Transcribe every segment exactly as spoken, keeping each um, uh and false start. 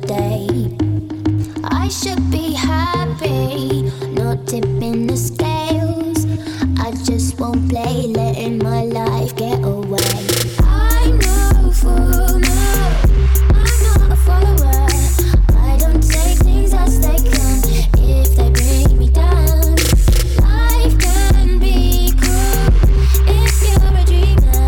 birthday. I should be happy, not tipping the scales. I just won't play, letting my life get away. I know for now, I'm not a follower. I don't take things as they come. If they bring me down, life can be cruel. If you're a dreamer,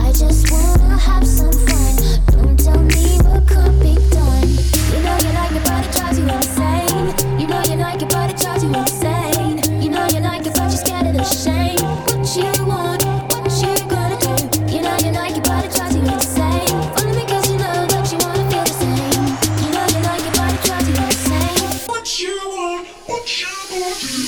I just wanna have some fun. Don't tell me what could be done. You know you like your body, drives you insane. You know you like your body, drives you insane. You know you like it, but you're scared of the shame. What you want, what you gonna do? You know you like your body, drives you insane. Only because you know that you wanna feel the same. You know you like your body, drives you insane. What you want, what you gonna do?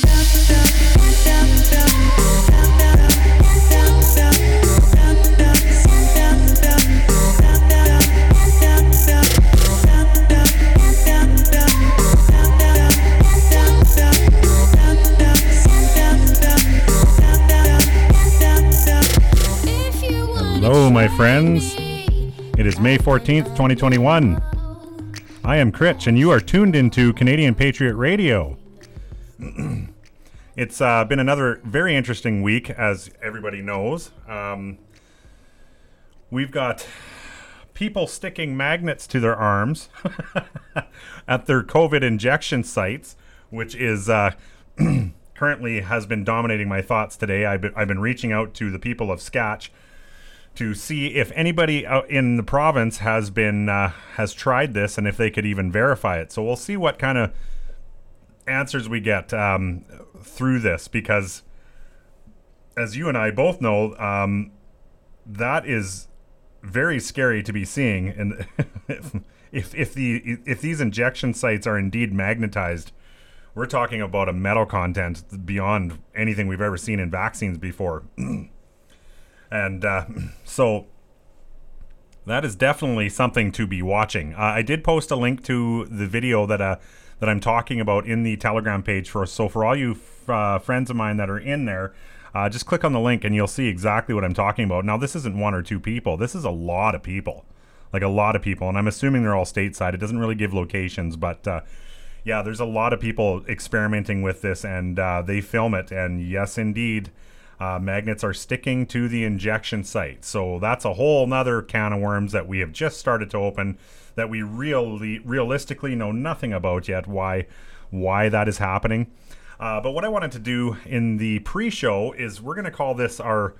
Hello, my friends. It is May fourteenth, twenty twenty-one. I am Critch, and you are tuned into Canadian Patriot Radio. It's uh, been another very interesting week, as everybody knows. Um, we've got people sticking magnets to their arms at their COVID injection sites, which is uh, currently has been dominating my thoughts today. I've been, I've been reaching out to the people of Scotch to see if anybody out in the province has been uh, has tried this and if they could even verify it. So we'll see what kind of answers we get um, through this, because as you and I both know, um, that is very scary to be seeing. And if if the if these injection sites are indeed magnetized, we're talking about a metal content beyond anything we've ever seen in vaccines before. And uh, so that is definitely something to be watching. Uh, I did post a link to the video that uh, that I'm talking about in the Telegram page. For so for all you f- uh, friends of mine that are in there, uh, just click on the link and you'll see exactly what I'm talking about. Now, this isn't one or two people. This is a lot of people, like a lot of people. And I'm assuming they're all stateside. It doesn't really give locations. But uh, yeah, there's a lot of people experimenting with this, and uh, they film it. And yes, indeed. Uh, magnets are sticking to the injection site. So that's a whole nother can of worms that we have just started to open, that we really realistically know nothing about yet, why why that is happening. Uh, but what I wanted to do in the pre-show is we're going to call this our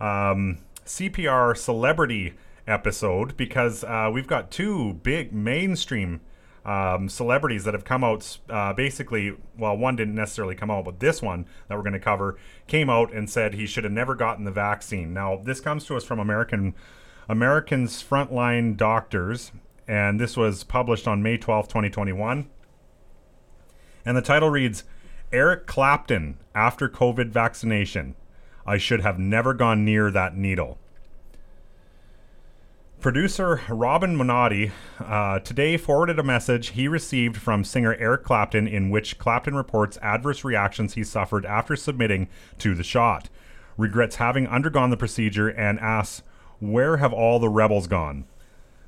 um, C P R celebrity episode, because uh, we've got two big mainstream um, celebrities that have come out, uh, basically, well, one didn't necessarily come out, but this one that we're going to cover came out and said he should have never gotten the vaccine. Now, this comes to us from American Americans Frontline Doctors, and this was published on May twelfth, twenty twenty-one. And the title reads, Eric Clapton, after COVID vaccination, I should have never gone near that needle. Producer Robin Monotti uh, today forwarded a message he received from singer Eric Clapton, in which Clapton reports adverse reactions he suffered after submitting to the shot, regrets having undergone the procedure, and asks, where have all the rebels gone?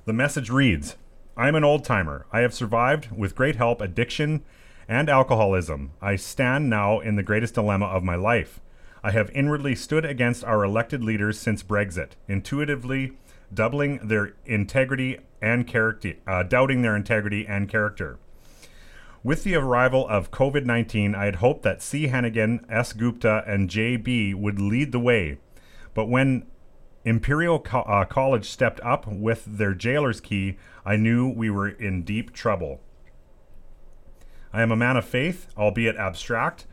The message reads, I'm an old timer. I have survived, with great help, addiction and alcoholism. I stand now in the greatest dilemma of my life. I have inwardly stood against our elected leaders since Brexit, intuitively doubling their integrity and character, uh, doubting their integrity and character. With the arrival of COVID nineteen, I had hoped that C. Hannigan, S. Gupta, and J B would lead the way. But when Imperial Co- uh, College stepped up with their jailer's key, I knew we were in deep trouble. I am a man of faith, albeit abstract,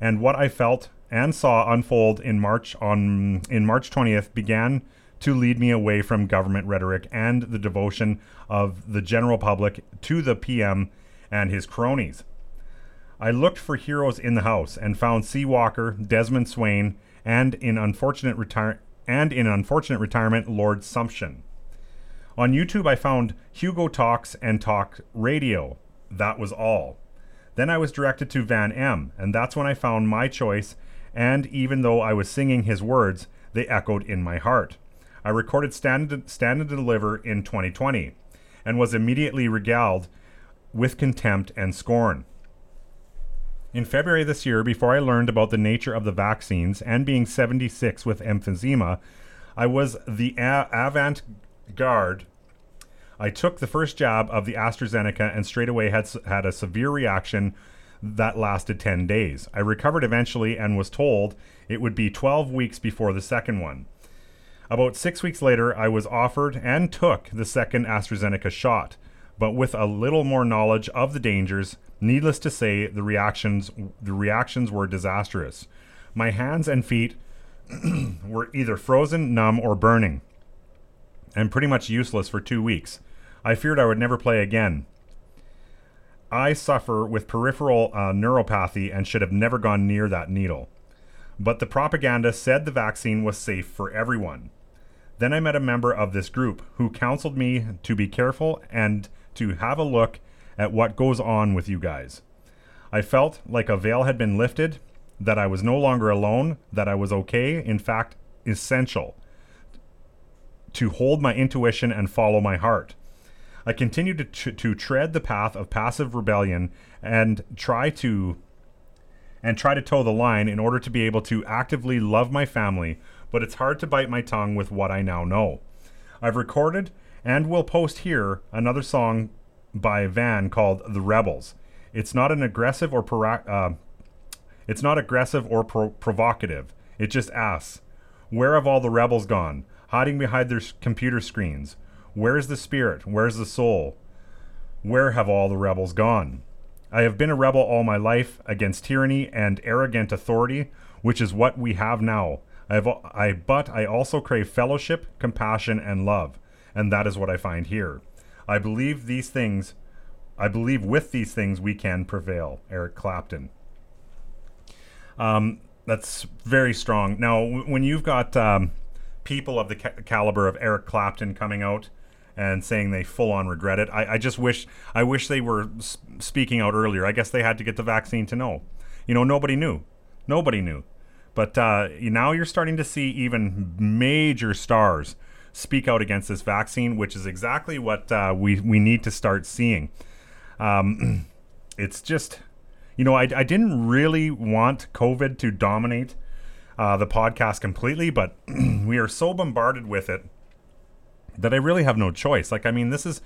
and what I felt and saw unfold in March on in March twentieth began to lead me away from government rhetoric and the devotion of the general public to the P M and his cronies. I looked for heroes in the house and found C. Walker, Desmond Swain, and in unfortunate retire- and in unfortunate retirement, Lord Sumption. On YouTube, I found Hugo Talks and Talk Radio. That was all. Then I was directed to Van M, and that's when I found my choice, and even though I was singing his words, they echoed in my heart. I recorded Stand and Deliver in twenty twenty, and was immediately regaled with contempt and scorn. In February this year, before I learned about the nature of the vaccines and being seventy-six with emphysema, I was the a- avant-garde. I took the first jab of the AstraZeneca and straight away had, had a severe reaction that lasted ten days. I recovered eventually and was told it would be twelve weeks before the second one. About six weeks later, I was offered and took the second AstraZeneca shot, but with a little more knowledge of the dangers. Needless to say, the reactions the reactions were disastrous. My hands and feet were either frozen, numb, or burning, and pretty much useless for two weeks. I feared I would never play again. I suffer with peripheral uh, neuropathy and should have never gone near that needle. But the propaganda said the vaccine was safe for everyone. Then I met a member of this group who counseled me to be careful and to have a look at what goes on with you guys. I felt like a veil had been lifted, that I was no longer alone, that I was okay, in fact, essential, to hold my intuition and follow my heart. I continued to, tr- to tread the path of passive rebellion and try to and try to toe the line in order to be able to actively love my family, but it's hard to bite my tongue with what I now know. I've recorded and will post here another song by Van called The Rebels. It's not an aggressive or para- uh, it's not aggressive or pro- provocative. It just asks, where have all the rebels gone? Hiding behind their computer screens. Where's the spirit? Where's the soul? Where have all the rebels gone? I have been a rebel all my life against tyranny and arrogant authority, which is what we have now. I have, I, but I also crave fellowship, compassion, and love, and that is what I find here. I believe these things, I believe with these things we can prevail. Eric Clapton. Um, that's very strong. Now, w- when you've got um, people of the ca- caliber of Eric Clapton coming out and saying they full-on regret it, I, I just wish, I wish they were s- speaking out earlier. I guess they had to get the vaccine to know. You know, nobody knew. Nobody knew. But uh, now you're starting to see even major stars speak out against this vaccine, which is exactly what uh, we we need to start seeing. Um, it's just, you know, I, I didn't really want COVID to dominate uh, the podcast completely, but we are so bombarded with it that I really have no choice. Like, I mean, this is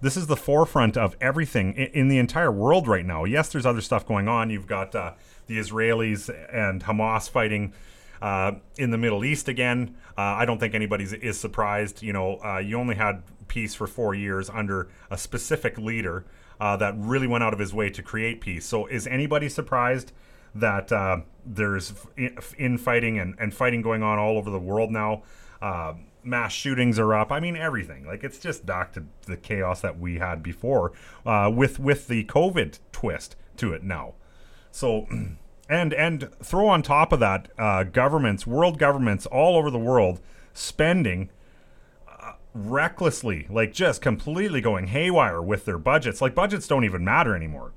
this is the forefront of everything in, in the entire world right now. Yes, there's other stuff going on. You've got uh, the Israelis and Hamas fighting Uh, in the Middle East again. uh, I don't think anybody is surprised. You know, uh, you only had peace for four years under a specific leader uh, that really went out of his way to create peace. So is anybody surprised that uh, there's infighting and, and fighting going on all over the world now? Uh, mass shootings are up. I mean, everything. Like, it's just back to the chaos that we had before uh, with, with the COVID twist to it now. So... And and throw on top of that, uh, governments, world governments all over the world spending uh, recklessly, like just completely going haywire with their budgets. Like, budgets don't even matter anymore.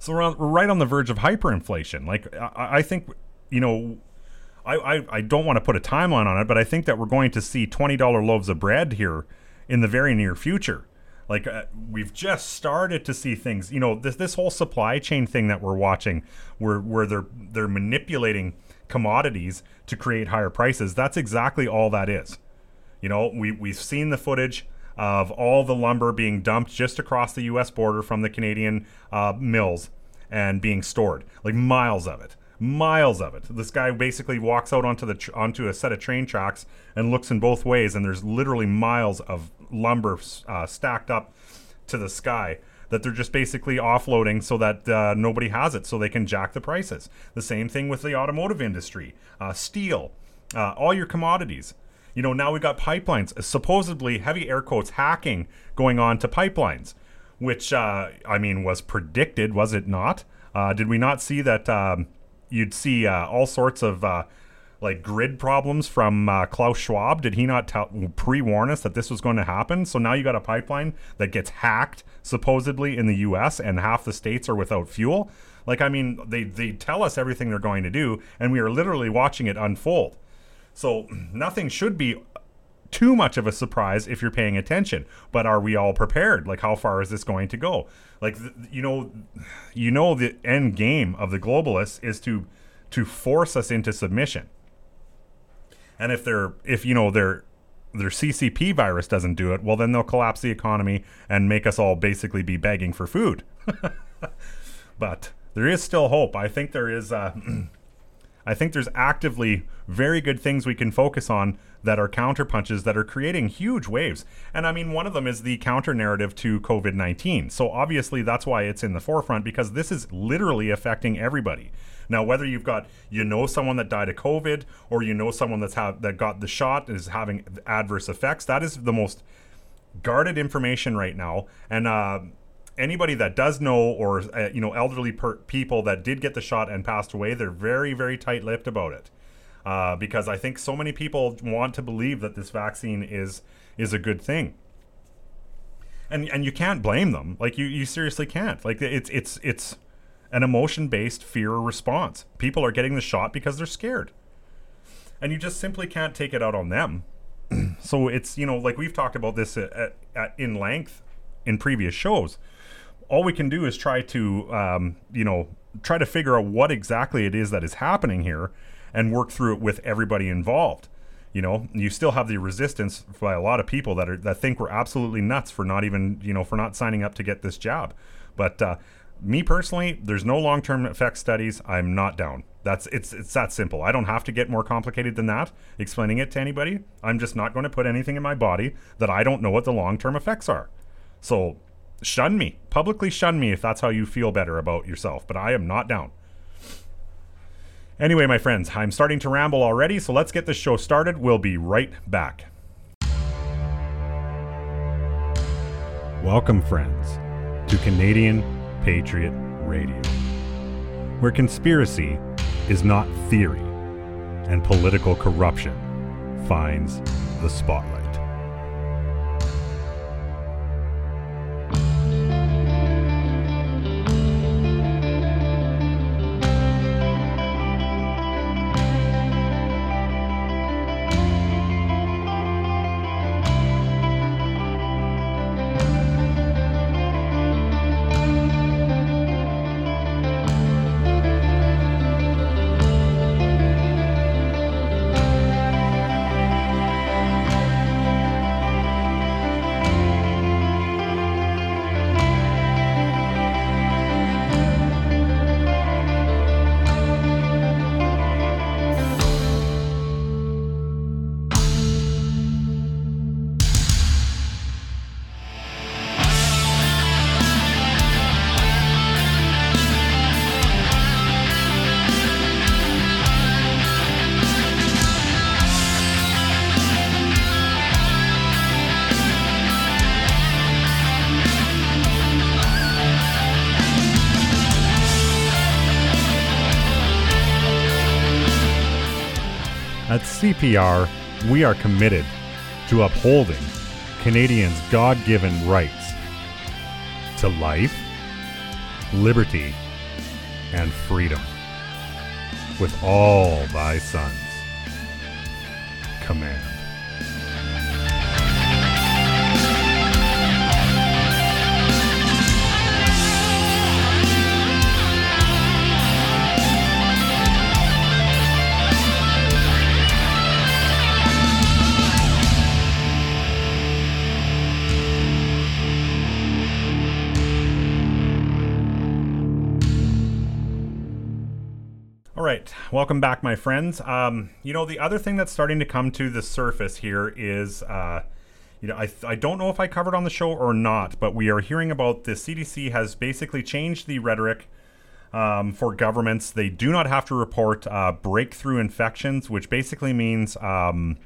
So we're, on, we're right on the verge of hyperinflation. Like, I, I think, you know, I, I, I don't want to put a timeline on it, but I think that we're going to see twenty dollars loaves of bread here in the very near future. Like, uh, we've just started to see things, you know, this this whole supply chain thing that we're watching, where where they're they're manipulating commodities to create higher prices. That's exactly all that is. You know, we, we've seen the footage of all the lumber being dumped just across the U S border from the Canadian uh, mills and being stored, like miles of it, miles of it. This guy basically walks out onto the tr- onto a set of train tracks and looks in both ways, and there's literally miles of lumber uh, stacked up to the sky that they're just basically offloading so that uh, nobody has it, so they can jack the prices. The same thing with the automotive industry, uh, steel, uh, all your commodities. You know, now we've got pipelines, supposedly heavy air quotes hacking going on to pipelines, which uh, I mean was predicted, was it not? Uh, did we not see that um, you'd see uh, all sorts of uh, like grid problems from uh, Klaus Schwab? Did he not t- pre-warn us that this was going to happen? So now you got a pipeline that gets hacked supposedly in the U S and half the states are without fuel. Like, I mean, they, they tell us everything they're going to do, and we are literally watching it unfold. So nothing should be too much of a surprise if you're paying attention. But are we all prepared? Like, how far is this going to go? Like, you know, you know, the end game of the globalists is to to force us into submission. And if they're if you know their their C C P virus doesn't do it, well, then they'll collapse the economy and make us all basically be begging for food. But there is still hope. I think there is. Uh, I think there's actively very good things we can focus on that are counterpunches that are creating huge waves. And I mean, one of them is the counter narrative to covid nineteen. So obviously that's why it's in the forefront, because this is literally affecting everybody. Now, whether you've got, you know, someone that died of COVID, or you know someone that's ha- that got the shot and is having adverse effects, that is the most guarded information right now. And uh, anybody that does know, or, uh, you know, elderly per- people that did get the shot and passed away, they're very, very tight-lipped about it. Uh, because I think so many people want to believe that this vaccine is is a good thing, and and you can't blame them. Like you, you seriously can't. Like it's it's it's an emotion-based fear response. People are getting the shot because they're scared, and you just simply can't take it out on them. So it's, you know, like we've talked about this at, at, at, in length in previous shows. All we can do is try to um, you know try to figure out what exactly it is that is happening here, and work through it with everybody involved. You know, you still have the resistance by a lot of people that are that think we're absolutely nuts for not even, you know, for not signing up to get this jab. But uh, me personally, there's no long-term effect studies. I'm not down. That's it's it's that simple. I don't have to get more complicated than that explaining it to anybody. I'm just not going to put anything in my body that I don't know what the long-term effects are. So shun me, publicly shun me if that's how you feel better about yourself. But I am not down. Anyway, my friends, I'm starting to ramble already, so let's get this show started. We'll be right back. Welcome, friends, to Canadian Patriot Radio, where conspiracy is not theory and political corruption finds the spotlight. C P R, we are committed to upholding Canadians' God-given rights to life, liberty, and freedom with all thy sons. Command. Welcome back, my friends. Um, you know, the other thing that's starting to come to the surface here is, uh, you know, I, I don't know if I covered on the show or not, but we are hearing about the C D C has basically changed the rhetoric um, for governments. They do not have to report uh, breakthrough infections, which basically means um,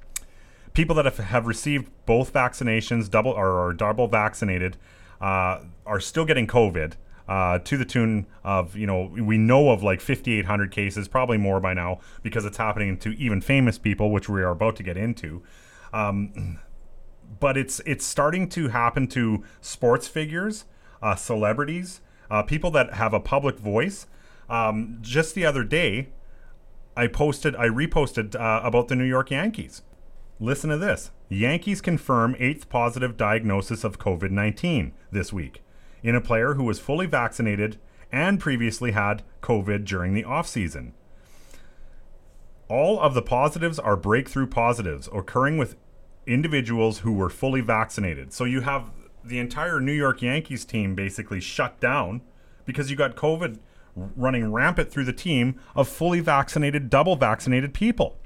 people that have, have received both vaccinations, double or, or double vaccinated, uh, are still getting COVID. Uh, to the tune of, you know, we know of like fifty-eight hundred cases, probably more by now, because it's happening to even famous people, which we are about to get into. Um, but it's it's starting to happen to sports figures, uh, celebrities, uh, people that have a public voice. Um, just the other day, I posted, I reposted uh, about the New York Yankees. Listen to this. Yankees confirm eighth positive diagnosis of COVID nineteen this week in a player who was fully vaccinated and previously had COVID during the offseason. All of the positives are breakthrough positives occurring with individuals who were fully vaccinated. So you have the entire New York Yankees team basically shut down because you got COVID running rampant through the team of fully vaccinated, double vaccinated people.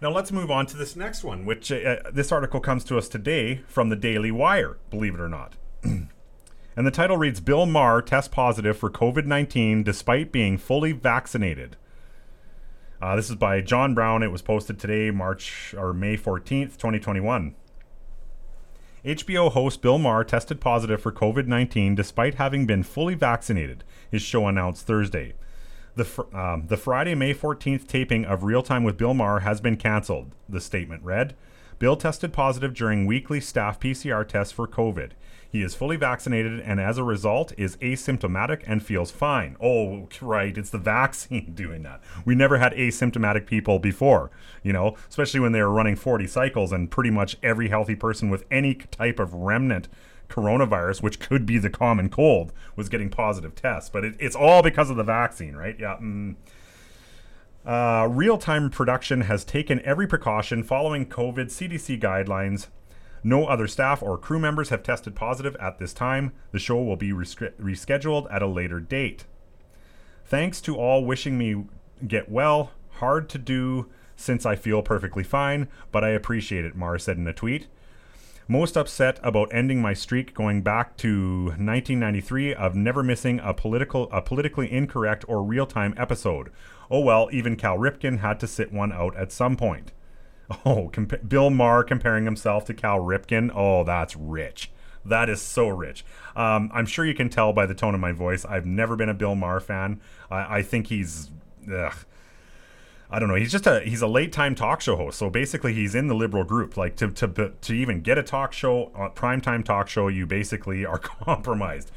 Now let's move on to this next one, which uh, this article comes to us today from the Daily Wire, believe it or not. And the title reads, Bill Maher tests positive for COVID nineteen despite being fully vaccinated. Uh, this is by John Brown. It was posted today, March or May fourteenth, twenty twenty-one. H B O host Bill Maher tested positive for COVID nineteen despite having been fully vaccinated, his show announced Thursday. The fr- uh, the Friday, May fourteenth taping of Real Time with Bill Maher has been canceled, the statement read. Bill tested positive during weekly staff P C R tests for COVID. He is fully vaccinated and as a result is asymptomatic and feels fine. Oh, right. It's the vaccine doing that. We never had asymptomatic people before, you know, especially when they were running forty cycles and pretty much every healthy person with any type of remnant coronavirus, which could be the common cold, was getting positive tests. But it, it's all because of the vaccine, right? Yeah. Mm. Uh, real-time production has taken every precaution following COVID C D C guidelines. No other staff or crew members have tested positive at this time. The show will be resc- rescheduled at a later date. Thanks to all wishing me get well. Hard to do since I feel perfectly fine, but I appreciate it, Maher said in a tweet. Most upset about ending my streak going back to nineteen ninety-three of never missing a political, a politically incorrect or real-time episode. Oh well, even Cal Ripken had to sit one out at some point. Oh, comp- Bill Maher comparing himself to Cal Ripken. Oh, that's rich. That is so rich. Um, I'm sure you can tell by the tone of my voice. I've never been a Bill Maher fan. I, I think he's... Ugh. I don't know. He's just a he's a late time talk show host. So basically he's in the liberal group. Like to to to even get a talk show, a primetime talk show, you basically are compromised.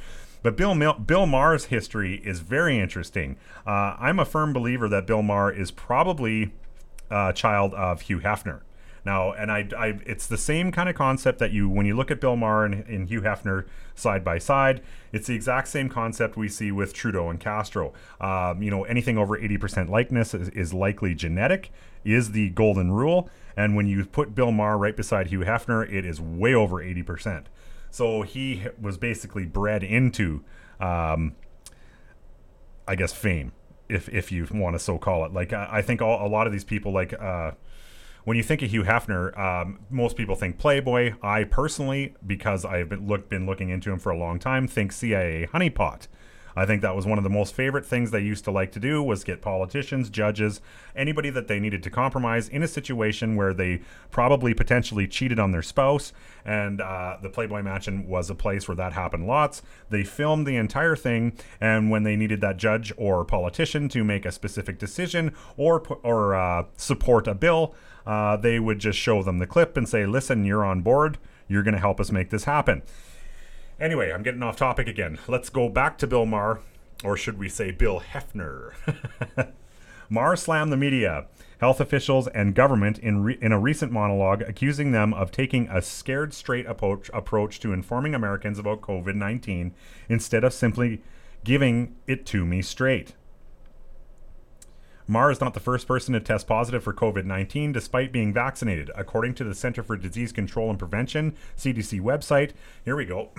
But Bill Mil- Bill Maher's history is very interesting. Uh, I'm a firm believer that Bill Maher is probably a child of Hugh Hefner. Now, and I, I it's the same kind of concept that you, when you look at Bill Maher and, and Hugh Hefner side by side, it's the exact same concept we see with Trudeau and Castro. Um, you know, anything over eighty percent likeness is, is likely genetic, is the golden rule. And when you put Bill Maher right beside Hugh Hefner, it is way over eighty percent. So he was basically bred into, um, I guess, fame, if if you want to so call it. Like, I, I think all, a lot of these people, like... Uh, When you think of Hugh Hefner, um, most people think Playboy. I personally, because I've been, look, been looking into him for a long time, think C I A honeypot. I think that was one of the most favorite things they used to like to do was get politicians, judges, anybody that they needed to compromise in a situation where they probably potentially cheated on their spouse. And uh, the Playboy Mansion was a place where that happened lots. They filmed the entire thing. And when they needed that judge or politician to make a specific decision or, or uh, support a bill, Uh, they would just show them the clip and say, listen, you're on board. You're going to help us make this happen. Anyway, I'm getting off topic again. Let's go back to Bill Maher, or should we say Bill Hefner. Maher slammed the media, health officials, and government in, re- in a recent monologue, accusing them of taking a scared straight approach, approach to informing Americans about COVID nineteen instead of simply giving it to me straight. Maher is not the first person to test positive for COVID nineteen despite being vaccinated. According to the Center for Disease Control and Prevention, C D C website, here we go,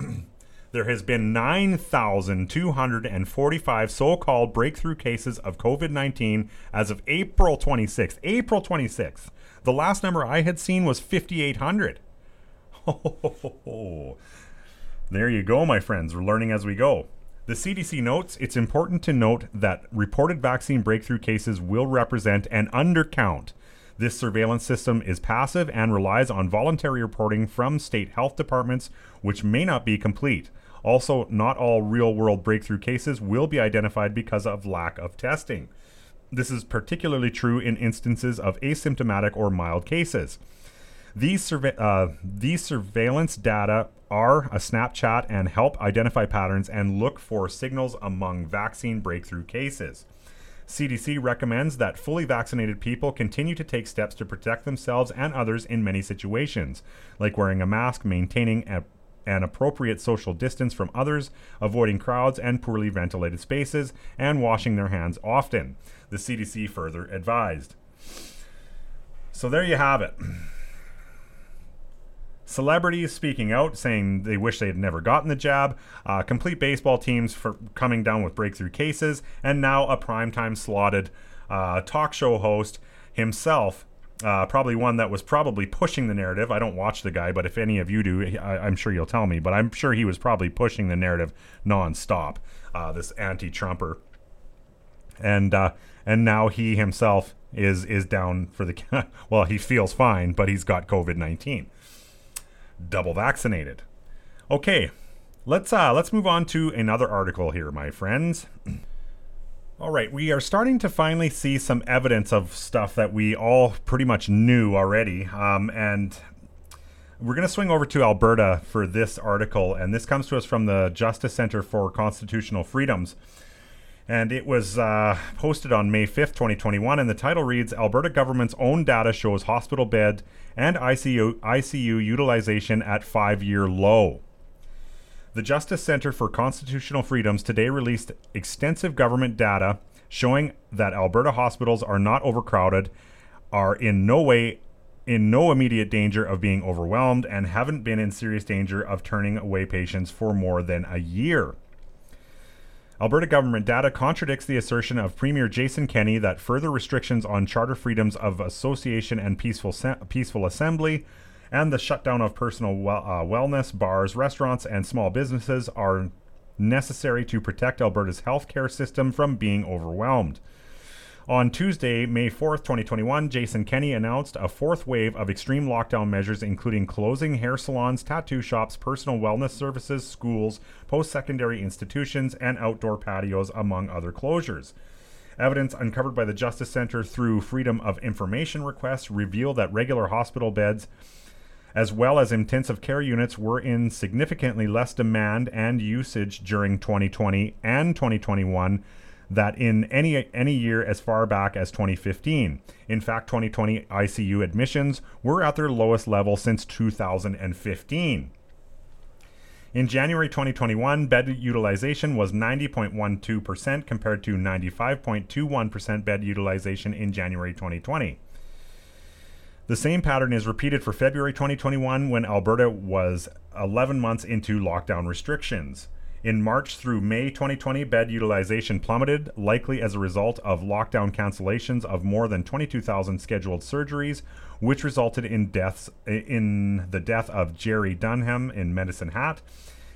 there has been nine thousand two hundred forty-five so-called breakthrough cases of COVID nineteen as of April twenty-sixth. April twenty-sixth. The last number I had seen was fifty-eight hundred. Oh, there you go, my friends. We're learning as we go. The C D C notes, it's important to note that reported vaccine breakthrough cases will represent an undercount. This surveillance system is passive and relies on voluntary reporting from state health departments, which may not be complete. Also, not all real-world breakthrough cases will be identified because of lack of testing. This is particularly true in instances of asymptomatic or mild cases. These, surve- uh, these surveillance data are a Snapchat and help identify patterns and look for signals among vaccine breakthrough cases. C D C recommends that fully vaccinated people continue to take steps to protect themselves and others in many situations, like wearing a mask, maintaining a an appropriate social distance from others, avoiding crowds and poorly ventilated spaces, and washing their hands often, the C D C further advised. So there you have it. Celebrities speaking out, saying they wish they had never gotten the jab, uh, complete baseball teams for coming down with breakthrough cases, and now a primetime slotted uh, talk show host himself. Uh, probably one that was probably pushing the narrative. I don't watch the guy, but if any of you do, I, I'm sure you'll tell me. But I'm sure he was probably pushing the narrative nonstop, uh, this anti-Trumper. And uh, and now he himself is is down for the... well, he feels fine, but he's got covid nineteen. Double vaccinated. Okay, let's uh, let's move on to another article here, my friends. All right, we are starting to finally see some evidence of stuff that we all pretty much knew already. Um, and we're going to swing over to Alberta for this article. And this comes to us from the Justice Center for Constitutional Freedoms. And it was uh, posted on May fifth, twenty twenty-one. And the title reads, Alberta government's own data shows hospital bed and I C U, I C U utilization at five-year low. The Justice Center for Constitutional Freedoms today released extensive government data showing that Alberta hospitals are not overcrowded, are in no way, in no immediate danger of being overwhelmed, and haven't been in serious danger of turning away patients for more than a year. Alberta government data contradicts the assertion of Premier Jason Kenney that further restrictions on charter freedoms of association and peaceful peaceful assembly and the shutdown of personal well, uh, wellness, bars, restaurants, and small businesses are necessary to protect Alberta's healthcare system from being overwhelmed. On Tuesday, May fourth, twenty twenty-one, Jason Kenney announced a fourth wave of extreme lockdown measures, including closing hair salons, tattoo shops, personal wellness services, schools, post-secondary institutions, and outdoor patios, among other closures. Evidence uncovered by the Justice Center through Freedom of Information requests reveal that regular hospital beds as well as intensive care units were in significantly less demand and usage during twenty twenty and twenty twenty-one than in any any year as far back as twenty fifteen. In fact, twenty twenty I C U admissions were at their lowest level since two thousand fifteen. In January twenty twenty-one, bed utilization was ninety point one two percent compared to ninety-five point two one percent bed utilization in January twenty twenty. The same pattern is repeated for February twenty twenty-one, when Alberta was eleven months into lockdown restrictions. In March through May twenty twenty, bed utilization plummeted, likely as a result of lockdown cancellations of more than twenty-two thousand scheduled surgeries, which resulted in deaths in the death of Jerry Dunham in Medicine Hat.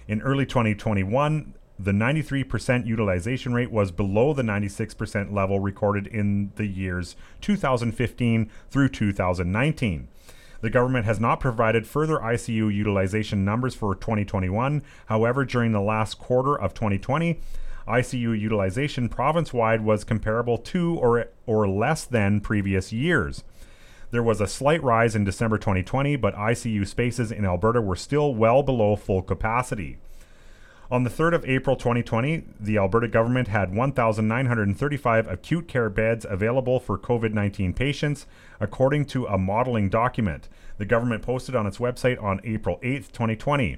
In early twenty twenty-one, the ninety-three percent utilization rate was below the ninety-six percent level recorded in the years two thousand fifteen through two thousand nineteen. The government has not provided further I C U utilization numbers for twenty twenty-one. However, during the last quarter of twenty twenty, I C U utilization province-wide was comparable to or, or less than previous years. There was a slight rise in December twenty twenty, but I C U spaces in Alberta were still well below full capacity. On the third of April twenty twenty, the Alberta government had one thousand nine hundred thirty-five acute care beds available for covid nineteen patients, according to a modeling document the government posted on its website on April eighth, twenty twenty.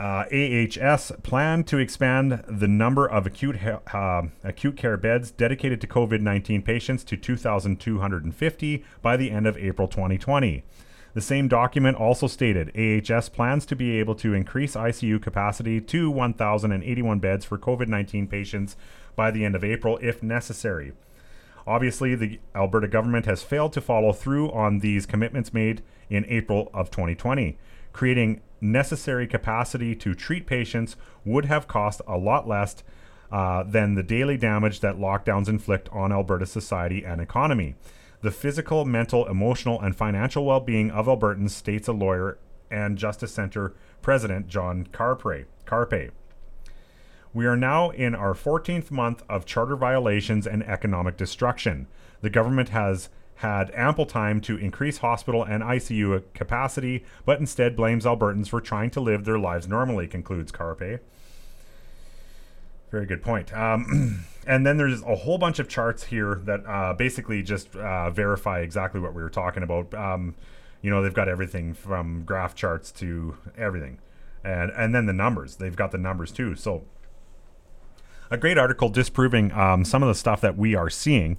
Uh, A H S planned to expand the number of acute uh, acute care beds dedicated to covid nineteen patients to two thousand two hundred fifty by the end of April twenty twenty. The same document also stated A H S plans to be able to increase I C U capacity to one thousand eighty-one beds for covid nineteen patients by the end of April if necessary. Obviously, the Alberta government has failed to follow through on these commitments made in April of twenty twenty. Creating necessary capacity to treat patients would have cost a lot less uh, than the daily damage that lockdowns inflict on Alberta society and economy. The physical, mental, emotional, and financial well-being of Albertans, states a lawyer and Justice Center President John Carpe. Carpe. We are now in our fourteenth month of charter violations and economic destruction. The government has had ample time to increase hospital and I C U capacity, but instead blames Albertans for trying to live their lives normally, concludes Carpe. Very good point. Um, and then there's a whole bunch of charts here that uh, basically just uh, verify exactly what we were talking about. Um, you know, they've got everything from graph charts to everything. And and then the numbers. They've got the numbers too. So a great article disproving um, some of the stuff that we are seeing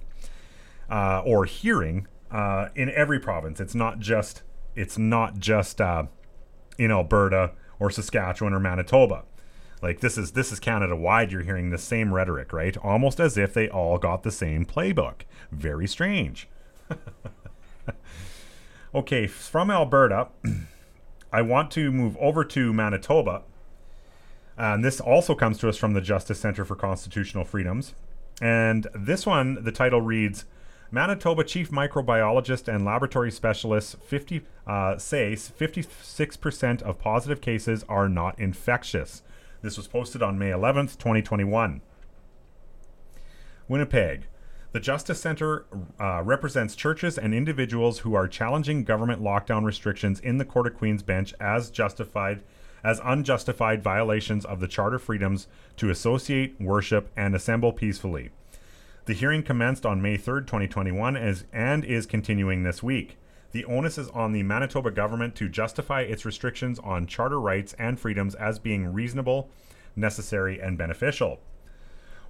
uh, or hearing uh, in every province. It's not just, it's not just uh, in Alberta or Saskatchewan or Manitoba. Like, this is this is Canada-wide, you're hearing the same rhetoric, right? Almost as if they all got the same playbook. Very strange. Okay, from Alberta, I want to move over to Manitoba. And this also comes to us from the Justice Center for Constitutional Freedoms. And this one, the title reads, Manitoba chief microbiologist and laboratory specialist fifty, uh, says fifty-six percent of positive cases are not infectious. This was posted on May eleventh, twenty twenty-one. Winnipeg. The Justice Center uh, represents churches and individuals who are challenging government lockdown restrictions in the Court of Queen's Bench as justified, as unjustified violations of the Charter freedoms to associate, worship, and assemble peacefully. The hearing commenced on May third, twenty twenty-one as, and is continuing this week. The onus is on the Manitoba government to justify its restrictions on charter rights and freedoms as being reasonable, necessary, and beneficial.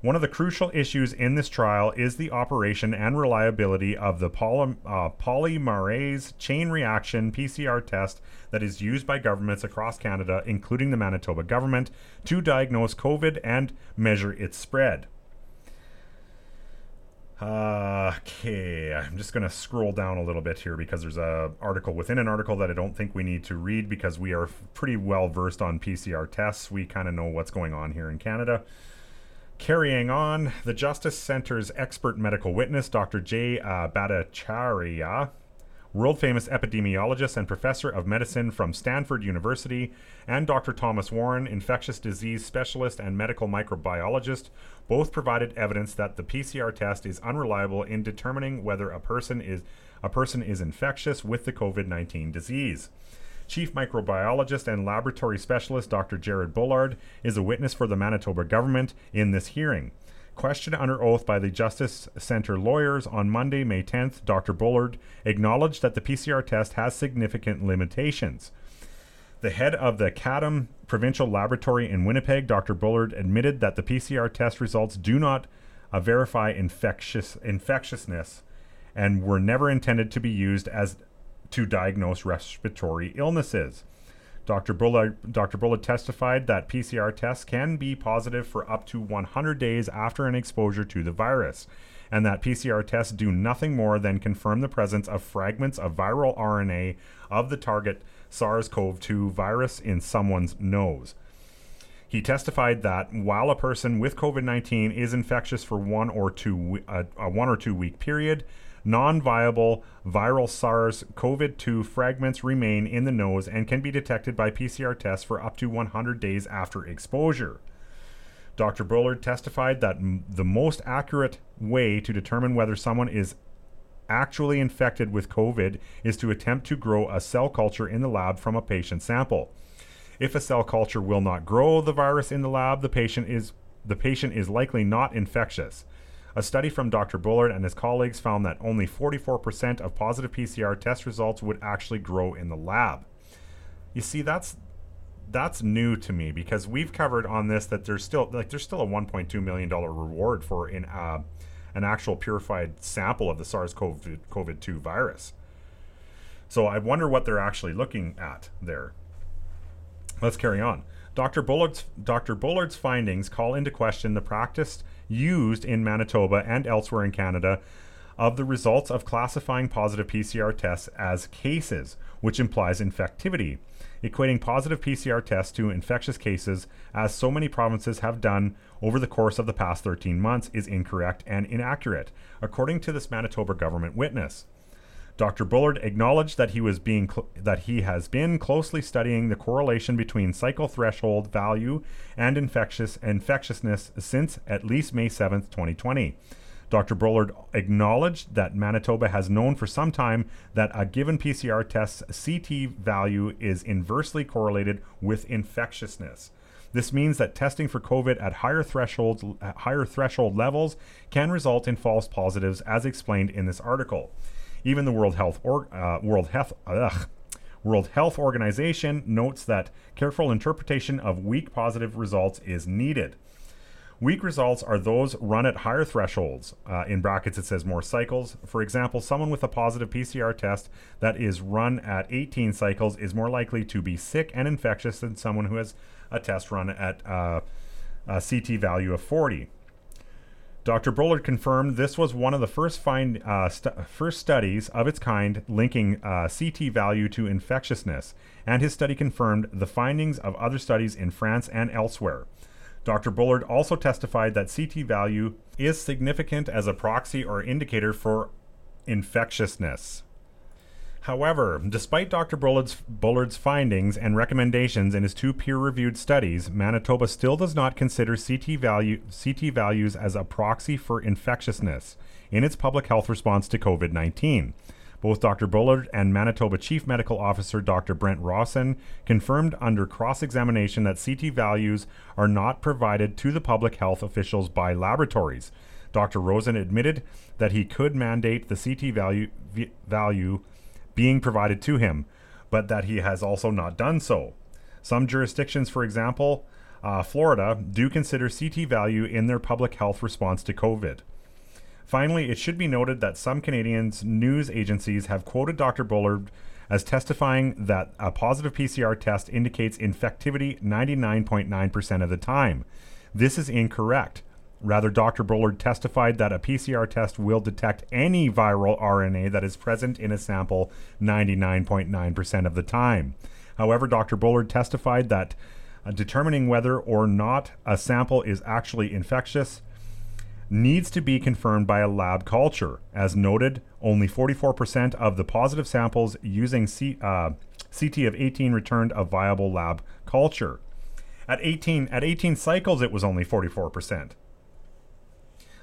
One of the crucial issues in this trial is the operation and reliability of the poly, uh, polymerase chain reaction P C R test that is used by governments across Canada, including the Manitoba government, to diagnose COVID and measure its spread. Uh, okay, I'm just going to scroll down a little bit here because there's an article within an article that I don't think we need to read because we are pretty well versed on P C R tests. We kind of know what's going on here in Canada. Carrying on, the Justice Center's expert medical witness, Doctor J. Uh, Bhattacharya, world-famous epidemiologist and professor of medicine from Stanford University, and Doctor Thomas Warren, infectious disease specialist and medical microbiologist, both provided evidence that the P C R test is unreliable in determining whether a person is a person is infectious with the COVID nineteen disease. Chief microbiologist and laboratory specialist Doctor Jared Bullard is a witness for the Manitoba government in this hearing. Questioned under oath by the Justice Center lawyers on Monday, May tenth, Doctor Bullard acknowledged that the P C R test has significant limitations. The head of the Chatham Provincial Laboratory in Winnipeg, Doctor Bullard, admitted that the P C R test results do not uh, verify infectious, infectiousness and were never intended to be used as to diagnose respiratory illnesses. Doctor Bullard, Doctor Bullard testified that P C R tests can be positive for up to one hundred days after an exposure to the virus, and that P C R tests do nothing more than confirm the presence of fragments of viral R N A of the target SARS-CoV two virus in someone's nose. He testified that while a person with COVID nineteen is infectious for one or two uh, a one or two week period, non-viable viral SARS-CoV two fragments remain in the nose and can be detected by P C R tests for up to one hundred days after exposure. Doctor Bullard testified that m- the most accurate way to determine whether someone is actually infected with COVID is to attempt to grow a cell culture in the lab from a patient sample. If a cell culture will not grow the virus in the lab, the patient is the patient is likely not infectious. A study from Doctor Bullard and his colleagues found that only forty-four percent of positive P C R test results would actually grow in the lab. You see, that's that's new to me because we've covered on this that there's still like there's still a one point two million dollars reward for in uh, an actual purified sample of the SARS-CoV two virus. So I wonder what they're actually looking at there. Let's carry on. Doctor Bullard's, Doctor Bullard's findings call into question the practice used in Manitoba and elsewhere in Canada of the results of classifying positive P C R tests as cases, which implies infectivity, equating positive P C R tests to infectious cases, as so many provinces have done over the course of the past thirteen months, is incorrect and inaccurate, according to this Manitoba government witness. Doctor Bullard acknowledged that he was being cl- that he has been closely studying the correlation between cycle threshold value and infectious infectiousness since at least May seventh, twenty twenty. Doctor Bullard acknowledged that Manitoba has known for some time that a given P C R test's C T value is inversely correlated with infectiousness. This means that testing for COVID at higher thresholds, at higher threshold levels can result in false positives, as explained in this article. Even the World Health or, uh, World Health ugh, World Health Organization notes that careful interpretation of weak positive results is needed. Weak results are those run at higher thresholds. Uh, in brackets, it says more cycles. For example, someone with a positive P C R test that is run at eighteen cycles is more likely to be sick and infectious than someone who has a test run at uh, a C T value of forty. Doctor Bullard confirmed this was one of the first find uh, st- first studies of its kind linking uh, C T value to infectiousness, and his study confirmed the findings of other studies in France and elsewhere. Doctor Bullard also testified that C T value is significant as a proxy or indicator for infectiousness. However, despite Doctor Bullard's, Bullard's findings and recommendations in his two peer-reviewed studies, Manitoba still does not consider C T value, C T values as a proxy for infectiousness in its public health response to COVID nineteen. Both Doctor Bullard and Manitoba Chief Medical Officer Doctor Brent Rawson confirmed under cross-examination that C T values are not provided to the public health officials by laboratories. Doctor Rosen admitted that he could mandate the C T value, v- value being provided to him, but that he has also not done so. Some jurisdictions, for example, uh, Florida, do consider C T value in their public health response to COVID. Finally, it should be noted that some Canadian news agencies have quoted Doctor Bullard as testifying that a positive P C R test indicates infectivity ninety-nine point nine percent of the time. This is incorrect. Rather, Doctor Bullard testified that a P C R test will detect any viral R N A that is present in a sample ninety-nine point nine percent of the time. However, Doctor Bullard testified that uh, determining whether or not a sample is actually infectious needs to be confirmed by a lab culture. As noted, only forty-four percent of the positive samples using C, uh, C T of eighteen returned a viable lab culture. At eighteen, at eighteen cycles, it was only forty-four percent.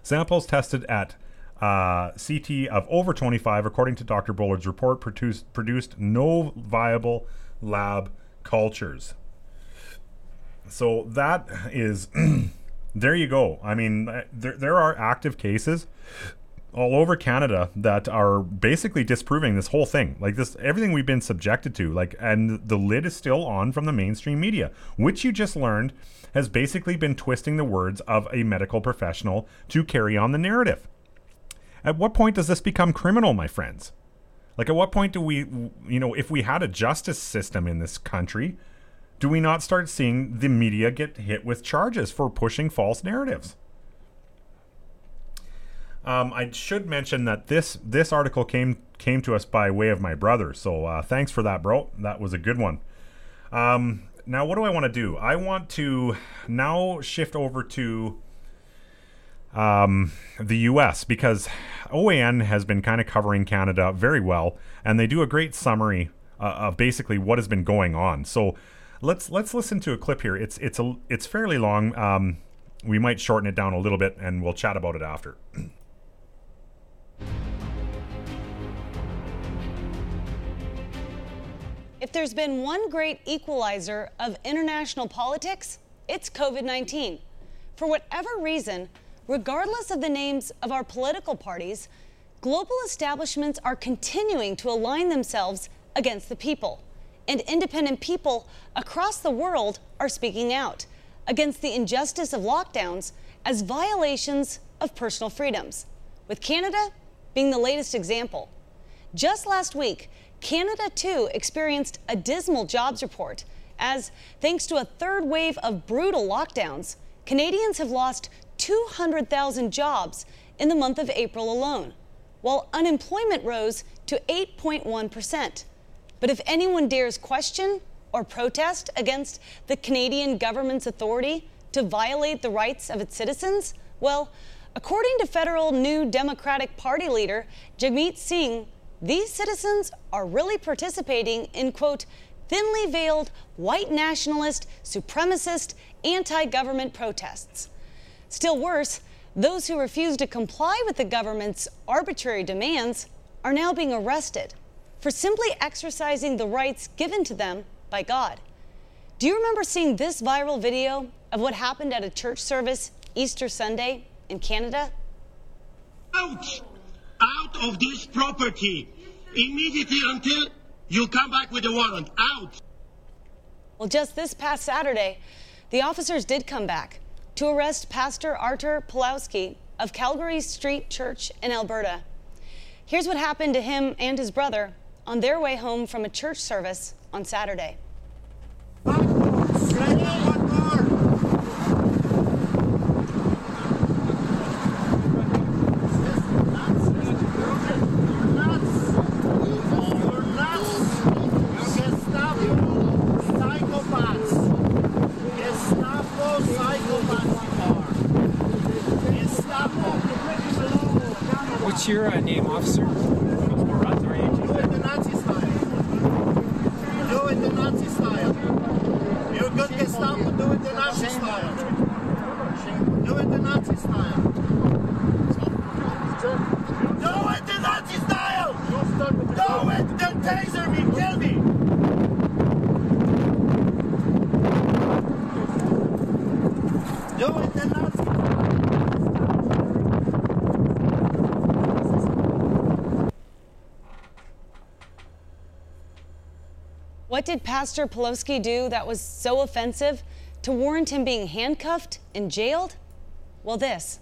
Samples tested at uh, C T of over twenty-five, according to Doctor Bullard's report, produced, produced no viable lab cultures. So that is, there you go. I mean, there, there are active cases all over Canada that are basically disproving this whole thing. Like this, everything we've been subjected to, like, and the lid is still on from the mainstream media, which you just learned has basically been twisting the words of a medical professional to carry on the narrative. At what point does this become criminal, my friends? Like, at what point do we, you know, if we had a justice system in this country, do we not start seeing the media get hit with charges for pushing false narratives? Um, I should mention that this this article came came to us by way of my brother, so uh, thanks for that, bro. That was a good one. Um, Now, what do I want to do? I want to now shift over to um, the U S because O A N has been kind of covering Canada very well, and they do a great summary uh, of basically what has been going on. So let's let's listen to a clip here. It's it's a it's fairly long. Um, we might shorten it down a little bit, and we'll chat about it after. If there's been one great equalizer of international politics, it's COVID nineteen. For whatever reason, regardless of the names of our political parties, global establishments are continuing to align themselves against the people. And independent people across the world are speaking out against the injustice of lockdowns as violations of personal freedoms, with Canada being the latest example. Just last week, Canada, too, experienced a dismal jobs report as, thanks to a third wave of brutal lockdowns, Canadians have lost two hundred thousand jobs in the month of April alone, while unemployment rose to eight point one percent. But if anyone dares question or protest against the Canadian government's authority to violate the rights of its citizens, well, according to federal New Democratic Party leader Jagmeet Singh, these citizens are really participating in, quote, thinly veiled white nationalist, supremacist, anti-government protests. Still worse, those who refuse to comply with the government's arbitrary demands are now being arrested for simply exercising the rights given to them by God. Do you remember seeing this viral video of what happened at a church service Easter Sunday in Canada? Out! Out of this property! Immediately until you come back with a warrant. Out! Well, just this past Saturday, the officers did come back to arrest Pastor Artur Pulowski of Calgary Street Church in Alberta. Here's what happened to him and his brother on their way home from a church service on Saturday. What's your uh, name, officer? Do it the Nazi style. Do it the Nazi style. You good Gestapo, do it the Nazi style. Do it the Nazi style. Do it the Nazi style! Do it the taser me, kill me! Do it the Nazi style! What did Pastor Pulowski do that was so offensive to warrant him being handcuffed and jailed? Well, this.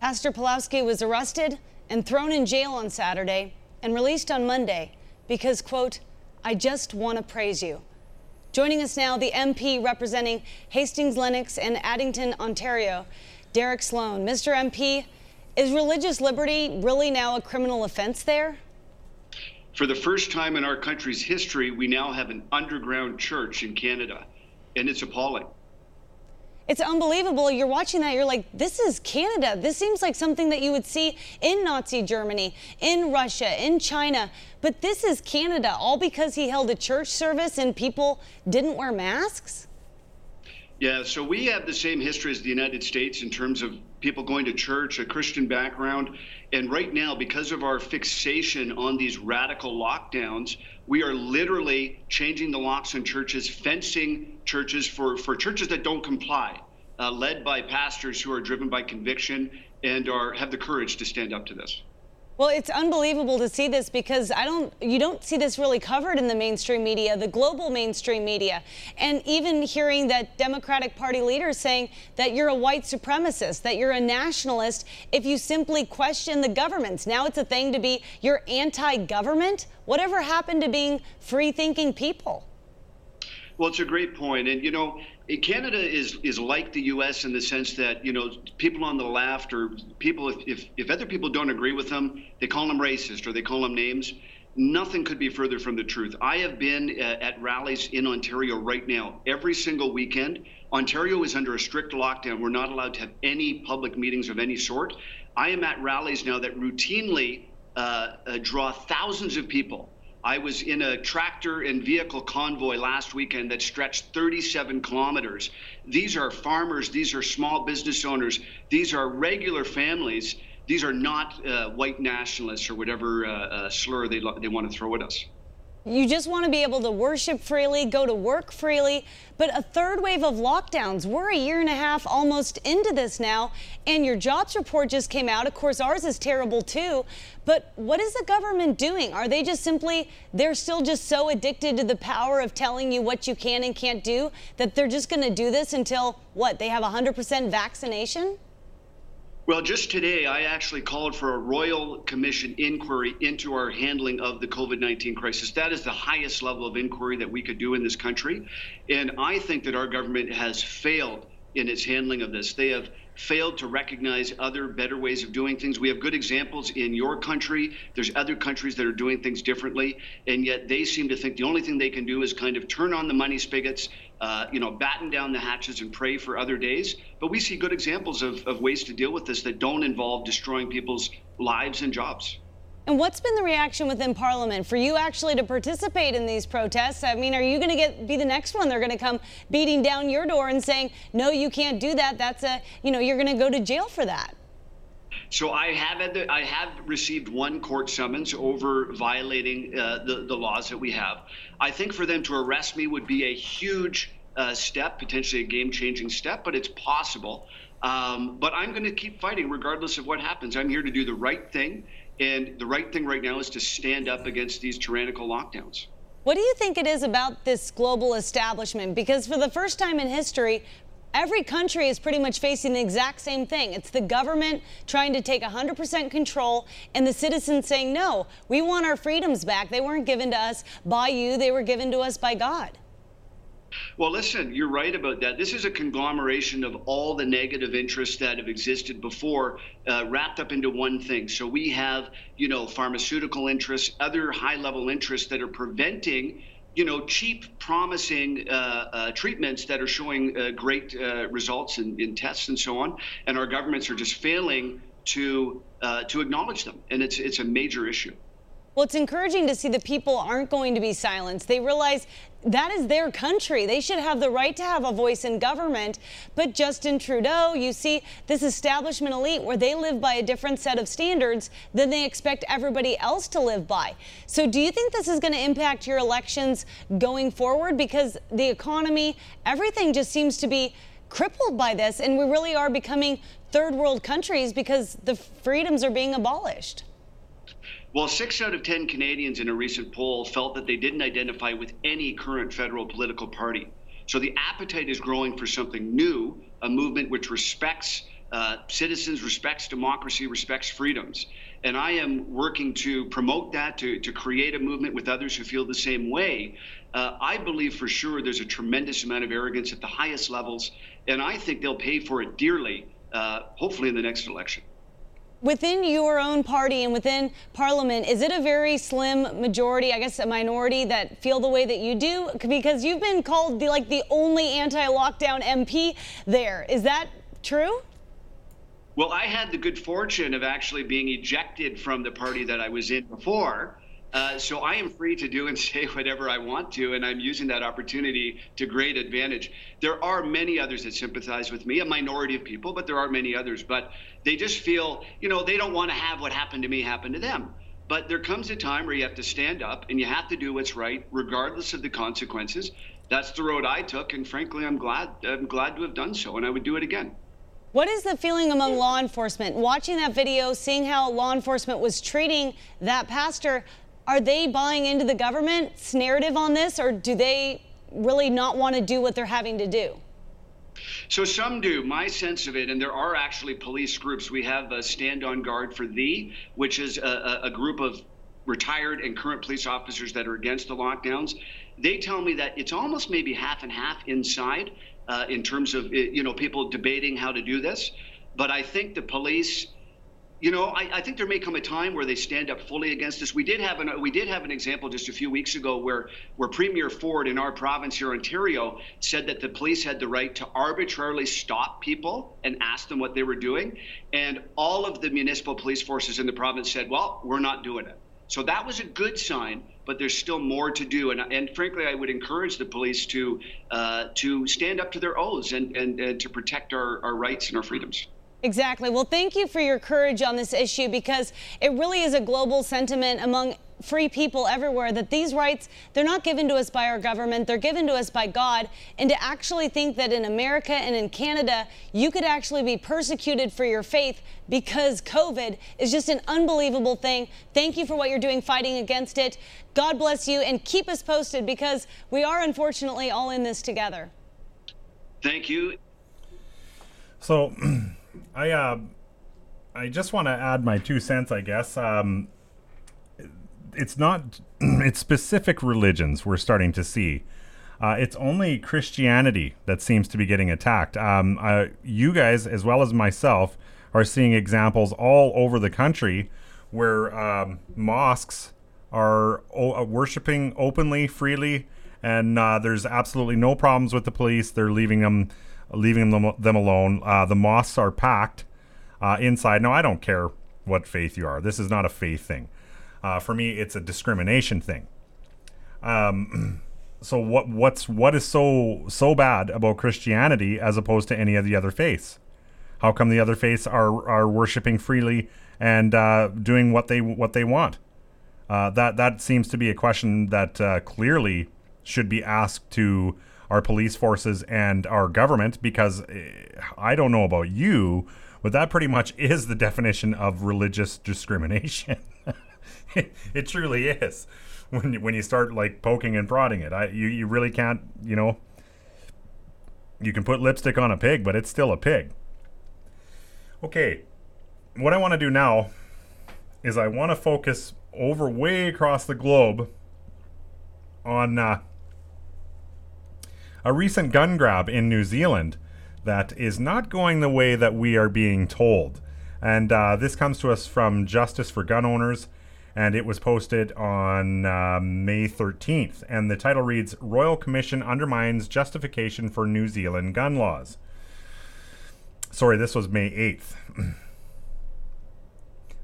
Pastor Pulowski was arrested and thrown in jail on Saturday and released on Monday because, quote, I just want to praise you. Joining us now, the M P representing Hastings, Lennox, and Addington, Ontario, Derek Sloan. Mister M P, is religious liberty really now a criminal offense there? For the first time in our country's history, we now have an underground church in Canada, and it's appalling. It's unbelievable. You're watching that, you're like, this is Canada. This seems like something that you would see in Nazi Germany, in Russia, in China. But this is Canada, all because he held a church service and people didn't wear masks? Yeah, so we have the same history as the United States in terms of people going to church, a Christian background. And right now, because of our fixation on these radical lockdowns, we are literally changing the locks on churches, fencing churches for, for churches that don't comply, uh, led by pastors who are driven by conviction and are have the courage to stand up to this. Well, it's unbelievable to see this because I don't, you don't see this really covered in the mainstream media, the global mainstream media, and even hearing that Democratic Party leader saying that you're a white supremacist, that you're a nationalist if you simply question the governments. Now it's a thing to be, you're anti-government? Whatever happened to being free-thinking people? Well, it's a great point. And, you know, Canada is is like the U S in the sense that, you know, people on the left or people, if, if, if other people don't agree with them, they call them racist or they call them names. Nothing could be further from the truth. I have been uh, at rallies in Ontario right now every single weekend. Ontario is under a strict lockdown. We're not allowed to have any public meetings of any sort. I am at rallies now that routinely uh, uh, draw thousands of people. I was in a tractor and vehicle convoy last weekend that stretched thirty-seven kilometers. These are farmers. These are small business owners. These are regular families. These are not uh, white nationalists or whatever uh, uh, slur they, they want to throw at us. You just want to be able to worship freely, go to work freely, but a third wave of lockdowns. We're a year and a half almost into this now, and your jobs report just came out. Of course, ours is terrible too, but what is the government doing? Are they just simply, they're still just so addicted to the power of telling you what you can and can't do that they're just going to do this until, what, they have one hundred percent vaccination? Well, just today, I actually called for a Royal Commission inquiry into our handling of the COVID nineteen crisis. That is the highest level of inquiry that we could do in this country. And I think that our government has failed in its handling of this. They have failed to recognize other better ways of doing things. We have good examples in your country. There's other countries that are doing things differently. And yet they seem to think the only thing they can do is kind of turn on the money spigots, Uh, you know, batten down the hatches and pray for other days. But we see good examples of, of ways to deal with this that don't involve destroying people's lives and jobs. And what's been the reaction within Parliament for you actually to participate in these protests? I mean, are you going to get be the next one? They're going to come beating down your door and saying, no, you can't do that. That's a, you know, you're going to go to jail for that. So I have had the, I have received one court summons over violating uh, the, the laws that we have. I think for them to arrest me would be a huge uh, step, potentially a game-changing step, but it's possible. Um, but I'm going to keep fighting regardless of what happens. I'm here to do the right thing. And the right thing right now is to stand up against these tyrannical lockdowns. What do you think it is about this global establishment? Because for the first time in history, every country is pretty much facing the exact same thing. It's the government trying to take one hundred percent control and the citizens saying, no, we want our freedoms back. They weren't given to us by you. They were given to us by God. Well, listen, you're right about that. This is a conglomeration of all the negative interests that have existed before uh, wrapped up into one thing. So we have, you know, pharmaceutical interests, other high level interests that are preventing you know, cheap, promising uh, uh, treatments that are showing uh, great uh, results in, in tests and so on, and our governments are just failing to uh, to acknowledge them, and it's it's a major issue. Well, it's encouraging to see the people aren't going to be silenced. They realize that is their country. They should have the right to have a voice in government. But Justin Trudeau, you see this establishment elite where they live by a different set of standards than they expect everybody else to live by. So do you think this is going to impact your elections going forward? Because the economy, everything just seems to be crippled by this. And we really are becoming third world countries because the freedoms are being abolished. Well, six out of ten Canadians in a recent poll felt that they didn't identify with any current federal political party. So the appetite is growing for something new, a movement which respects uh, citizens, respects democracy, respects freedoms. And I am working to promote that, to, to create a movement with others who feel the same way. Uh, I believe for sure there's a tremendous amount of arrogance at the highest levels, and I think they'll pay for it dearly, uh, hopefully in the next election. Within your own party and within Parliament, is it a very slim majority, I guess a minority, that feel the way that you do? Because you've been called the, like the only anti-lockdown M P there. Is that true? Well, I had the good fortune of actually being ejected from the party that I was in before. Uh, so I am free to do and say whatever I want to, and I'm using that opportunity to great advantage. There are many others that sympathize with me, a minority of people, but there are many others. But they just feel, you know, they don't want to have what happened to me happen to them. But there comes a time where you have to stand up and you have to do what's right, regardless of the consequences. That's the road I took, and frankly, I'm glad, I'm glad to have done so, and I would do it again. What is the feeling among law enforcement? Watching that video, seeing how law enforcement was treating that pastor, are they buying into the government's narrative on this, or do they really not want to do what they're having to do? So some do. My sense of it, and there are actually police groups. We have a Stand on Guard for Thee, which is a, a group of retired and current police officers that are against the lockdowns. They tell me that it's almost maybe half and half inside uh, in terms of, you know, people debating how to do this. But I think the police, You know, I, I think there may come a time where they stand up fully against us. We did have an we did have an example just a few weeks ago where where Premier Ford in our province here, Ontario, said that the police had the right to arbitrarily stop people and ask them what they were doing. And all of the municipal police forces in the province said, well, we're not doing it. So that was a good sign, but there's still more to do. And, and frankly, I would encourage the police to uh, to stand up to their oaths and, and, and to protect our, our rights and our freedoms. Exactly. Well, thank you for your courage on this issue, because it really is a global sentiment among free people everywhere that these rights, they're not given to us by our government. They're given to us by God. And to actually think that in America and in Canada, you could actually be persecuted for your faith because COVID is just an unbelievable thing. Thank you for what you're doing fighting against it. God bless you, and keep us posted, because we are unfortunately all in this together. Thank you. So I uh, I just want to add my two cents, I guess. Um, it's not, it's specific religions we're starting to see. Uh, it's only Christianity that seems to be getting attacked. Um, uh, you guys, as well as myself, are seeing examples all over the country where um, mosques are o- worshiping openly, freely, and uh, there's absolutely no problems with the police. They're leaving them leaving them, them alone. Uh, the mosques are packed uh, inside. Now, I don't care what faith you are. This is not a faith thing. Uh, for me, it's a discrimination thing. Um, so what what's what is so so bad about Christianity as opposed to any of the other faiths? How come the other faiths are are worshiping freely and uh, doing what they what they want? Uh, that that seems to be a question that uh, clearly should be asked to our police forces and our government, because I don't know about you, but that pretty much is the definition of religious discrimination. it, it truly is. When when you start like poking and prodding it, I you, you really can't, you know, you can put lipstick on a pig, but it's still a pig. Okay, what I want to do now is I want to focus over way across the globe on uh, a recent gun grab in New Zealand that is not going the way that we are being told. And uh, this comes to us from Justice for Gun Owners, and it was posted on uh, May thirteenth. And the title reads, Royal Commission Undermines Justification for New Zealand Gun Laws. Sorry, this was May eighth.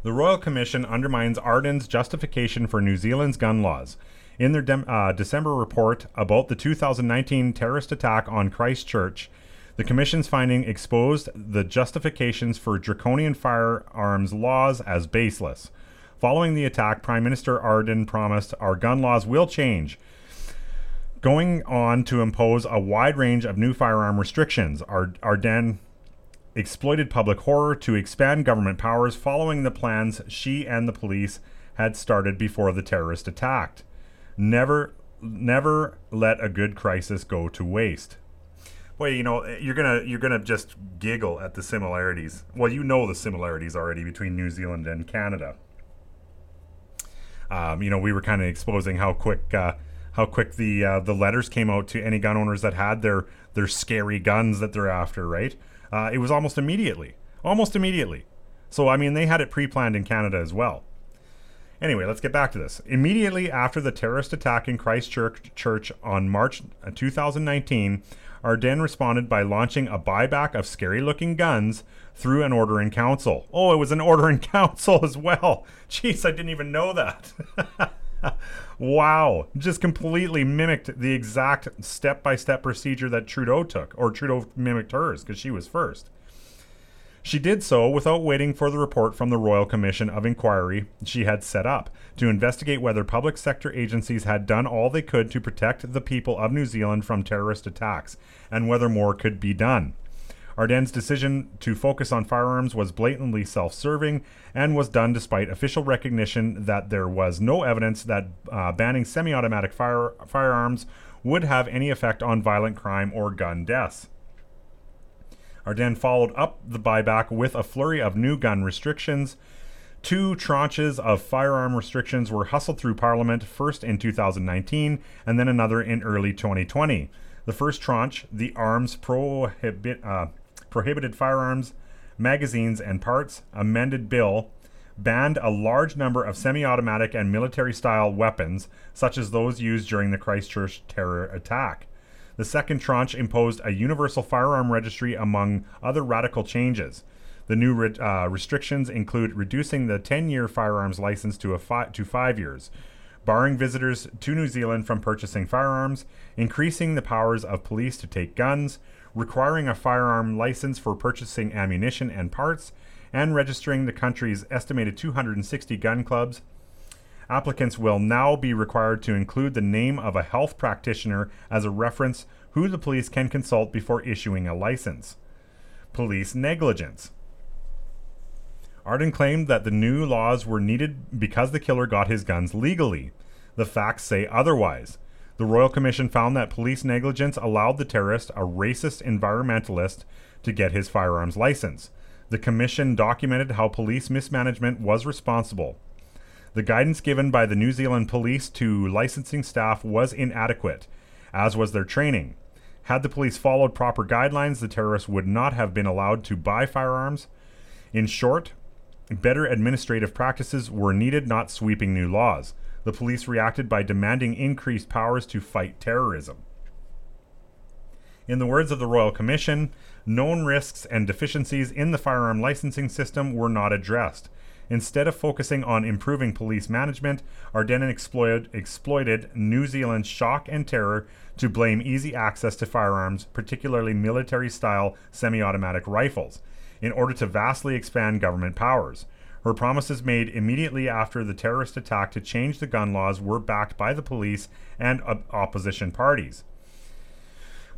The Royal Commission undermines Ardern's justification for New Zealand's gun laws. In their de- uh, December report about the two thousand nineteen terrorist attack on Christchurch, the Commission's finding exposed the justifications for draconian firearms laws as baseless. Following the attack, Prime Minister Ardern promised our gun laws will change, going on to impose a wide range of new firearm restrictions. Ard- Ardern exploited public horror to expand government powers following the plans she and the police had started before the terrorist attack. Never, never let a good crisis go to waste. Well, you know, you're gonna you're gonna just giggle at the similarities. Well, you know the similarities already between New Zealand and Canada. Um, you know, we were kind of exposing how quick uh, how quick the uh, the letters came out to any gun owners that had their their scary guns that they're after, right? Uh, it was almost immediately, almost immediately. So I mean, they had it pre-planned in Canada as well. Anyway, let's get back to this. Immediately after the terrorist attack in Christchurch on March twenty nineteen, Ardern responded by launching a buyback of scary-looking guns through an order in council. Oh, it was an order in council as well. Jeez, I didn't even know that. Wow. Just completely mimicked the exact step-by-step procedure that Trudeau took, or Trudeau mimicked hers because she was first. She did so without waiting for the report from the Royal Commission of Inquiry she had set up to investigate whether public sector agencies had done all they could to protect the people of New Zealand from terrorist attacks, and whether more could be done. Ardern's decision to focus on firearms was blatantly self-serving and was done despite official recognition that there was no evidence that uh, banning semi-automatic fire- firearms would have any effect on violent crime or gun deaths. Ardern followed up the buyback with a flurry of new gun restrictions. Two tranches of firearm restrictions were hustled through Parliament, first in two thousand nineteen and then another in early twenty twenty. The first tranche, the Arms Prohibi- uh, Prohibited Firearms, Magazines and Parts Amended Bill, banned a large number of semi-automatic and military-style weapons, such as those used during the Christchurch terror attack. The second tranche imposed a universal firearm registry, among other radical changes. The new re- uh, restrictions include reducing the ten-year firearms license to a fi- to five years, barring visitors to New Zealand from purchasing firearms, increasing the powers of police to take guns, requiring a firearm license for purchasing ammunition and parts, and registering the country's estimated two hundred sixty gun clubs. Applicants will now be required to include the name of a health practitioner as a reference who the police can consult before issuing a license. Police negligence. Ardern claimed that the new laws were needed because the killer got his guns legally. The facts say otherwise. The Royal Commission found that police negligence allowed the terrorist, a racist environmentalist, to get his firearms license. The Commission documented how police mismanagement was responsible. The guidance given by the New Zealand police to licensing staff was inadequate, as was their training. Had the police followed proper guidelines, the terrorists would not have been allowed to buy firearms. In short, better administrative practices were needed, not sweeping new laws. The police reacted by demanding increased powers to fight terrorism. In the words of the Royal Commission, known risks and deficiencies in the firearm licensing system were not addressed. Instead of focusing on improving police management, Ardern exploited, exploited New Zealand's shock and terror to blame easy access to firearms, particularly military-style semi-automatic rifles, in order to vastly expand government powers. Her promises made immediately after the terrorist attack to change the gun laws were backed by the police and op- opposition parties.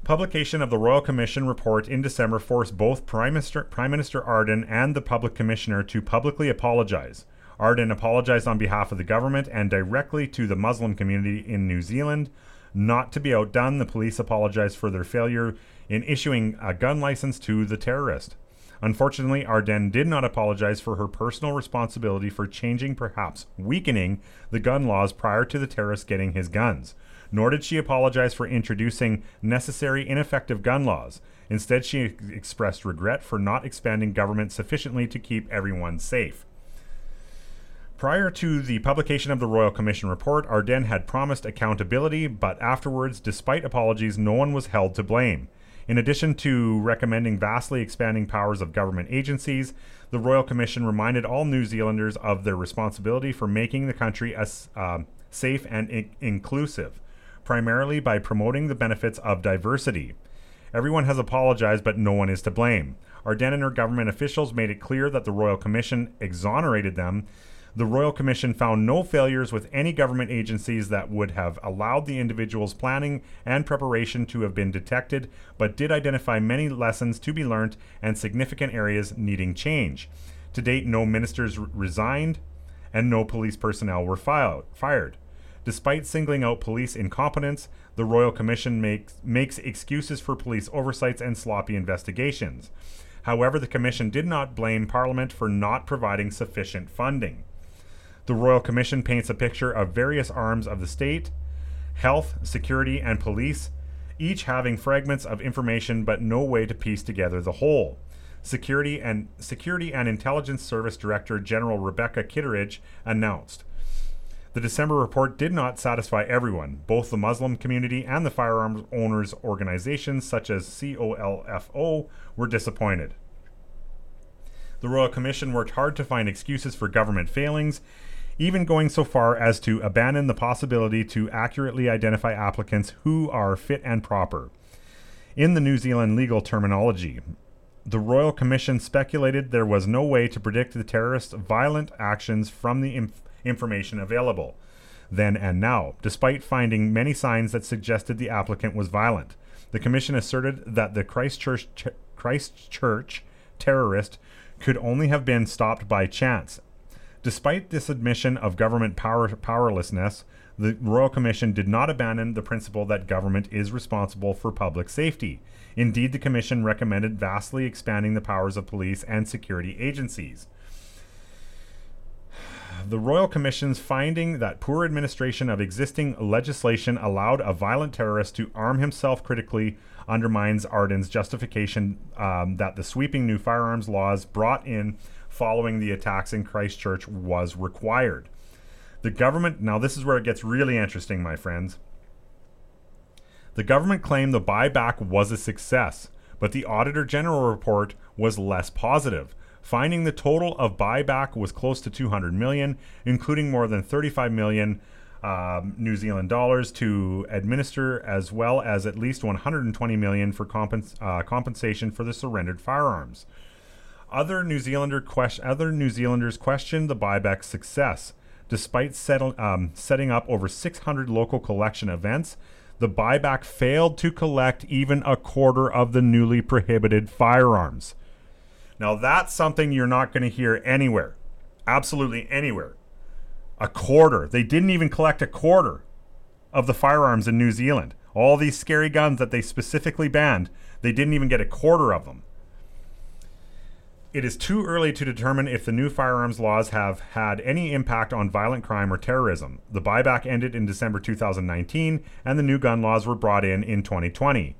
Publication of the Royal Commission report in December forced both Prime Minister, Prime Minister Ardern and the public commissioner to publicly apologize. Ardern apologized on behalf of the government and directly to the Muslim community in New Zealand. Not to be outdone, the police apologized for their failure in issuing a gun license to the terrorist. Unfortunately, Ardern did not apologize for her personal responsibility for changing, perhaps weakening, the gun laws prior to the terrorist getting his guns. Nor did she apologize for introducing necessary, ineffective gun laws. Instead, she ex- expressed regret for not expanding government sufficiently to keep everyone safe. Prior to the publication of the Royal Commission report, Ardern had promised accountability, but afterwards, despite apologies, no one was held to blame. In addition to recommending vastly expanding powers of government agencies, the Royal Commission reminded all New Zealanders of their responsibility for making the country as, uh, safe and in- inclusive, primarily by promoting the benefits of diversity. Everyone has apologized, but no one is to blame. Ardern and her government officials made it clear that the Royal Commission exonerated them. The Royal Commission found no failures with any government agencies that would have allowed the individual's planning and preparation to have been detected, but did identify many lessons to be learnt and significant areas needing change. To date, no ministers re- resigned and no police personnel were filed, fired. Despite singling out police incompetence, the Royal Commission makes, makes excuses for police oversights and sloppy investigations. However, the Commission did not blame Parliament for not providing sufficient funding. The Royal Commission paints a picture of various arms of the state, health, security, and police, each having fragments of information but no way to piece together the whole. Security and Security and Intelligence Service Director General Rebecca Kitteridge announced, "The December report did not satisfy everyone. Both the Muslim community and the firearms owners organizations such as C O L F O were disappointed." The Royal Commission worked hard to find excuses for government failings, even going so far as to abandon the possibility to accurately identify applicants who are fit and proper. In the New Zealand legal terminology, the Royal Commission speculated there was no way to predict the terrorists' violent actions from the inf- information available then and now, despite finding many signs that suggested the applicant was violent. The Commission asserted that the Christchurch, ch- Christchurch terrorist could only have been stopped by chance. Despite this admission of government power, powerlessness, the Royal Commission did not abandon the principle that government is responsible for public safety. Indeed, the Commission recommended vastly expanding the powers of police and security agencies. The Royal Commission's finding that poor administration of existing legislation allowed a violent terrorist to arm himself critically undermines Ardern's justification um, that the sweeping new firearms laws brought in following the attacks in Christchurch was required. The government, now this is where it gets really interesting, my friends. The government claimed the buyback was a success, but the Auditor General report was less positive, finding the total of buyback was close to two hundred million dollars, including more than thirty-five million dollars um, New Zealand dollars to administer, as well as at least one hundred twenty million dollars for compens- uh, compensation for the surrendered firearms. Other New, Zealander quest- other New Zealanders questioned the buyback's success. Despite settle- um, setting up over six hundred local collection events, the buyback failed to collect even a quarter of the newly prohibited firearms. Now, that's something you're not going to hear anywhere. Absolutely anywhere. A quarter. They didn't even collect a quarter of the firearms in New Zealand. All these scary guns that they specifically banned, they didn't even get a quarter of them. It is too early to determine if the new firearms laws have had any impact on violent crime or terrorism. The buyback ended in December twenty nineteen, and the new gun laws were brought in in twenty twenty.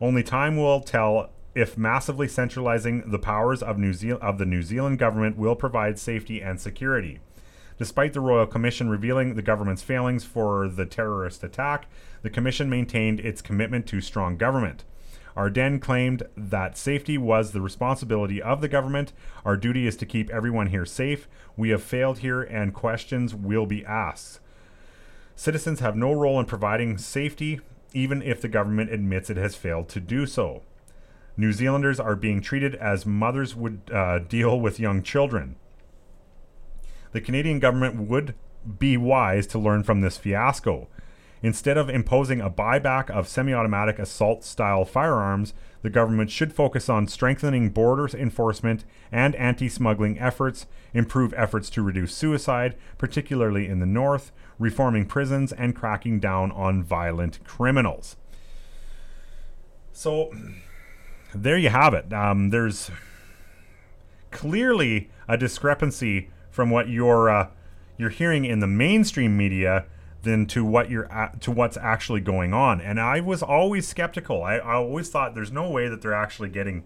Only time will tell if massively centralizing the powers of, New Zeal- of the New Zealand government will provide safety and security. Despite the Royal Commission revealing the government's failings for the terrorist attack, the Commission maintained its commitment to strong government. Ardern claimed that safety was the responsibility of the government. Our duty is to keep everyone here safe. We have failed here, and questions will be asked. Citizens have no role in providing safety, even if the government admits it has failed to do so. New Zealanders are being treated as mothers would uh, deal with young children. The Canadian government would be wise to learn from this fiasco. Instead of imposing a buyback of semi-automatic assault-style firearms, the government should focus on strengthening border enforcement and anti-smuggling efforts, improve efforts to reduce suicide, particularly in the north, reforming prisons, and cracking down on violent criminals. So, there you have it. Um, there's clearly a discrepancy from what you're uh, you're hearing in the mainstream media than to what you're at, to what's actually going on. And I was always skeptical. I, I always thought there's no way that they're actually getting.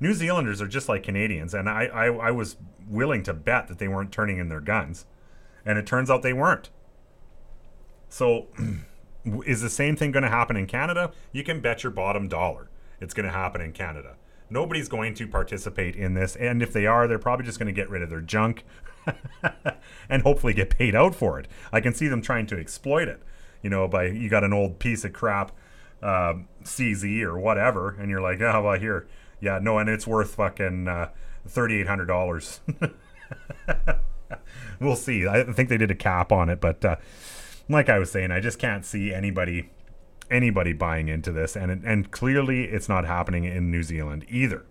New Zealanders are just like Canadians, and I, I, I was willing to bet that they weren't turning in their guns, and it turns out they weren't. So, is the same thing going to happen in Canada? You can bet your bottom dollar it's going to happen in Canada. Nobody's going to participate in this, and if they are, they're probably just going to get rid of their junk and hopefully get paid out for it. I can see them trying to exploit it, you know, by you got an old piece of crap uh, C Z or whatever, and you're like, oh, well, here, yeah, no, and it's worth fucking uh, three thousand eight hundred dollars. We'll see. I think they did a cap on it, but uh, like I was saying, I just can't see anybody anybody buying into this, and and clearly it's not happening in New Zealand either.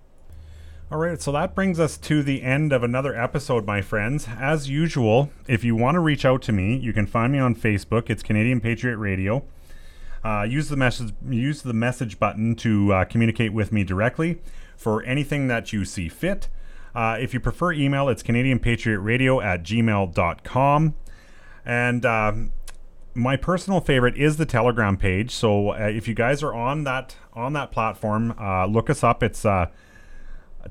All right, so that brings us to the end of another episode, my friends. As usual, if you want to reach out to me, you can find me on Facebook. It's Canadian Patriot Radio. Uh, use the message use the message button to uh, communicate with me directly for anything that you see fit. Uh, if you prefer email, it's canadian patriot radio at gmail dot com. And uh, my personal favorite is the Telegram page. So uh, if you guys are on that on that platform, uh, look us up. It's uh,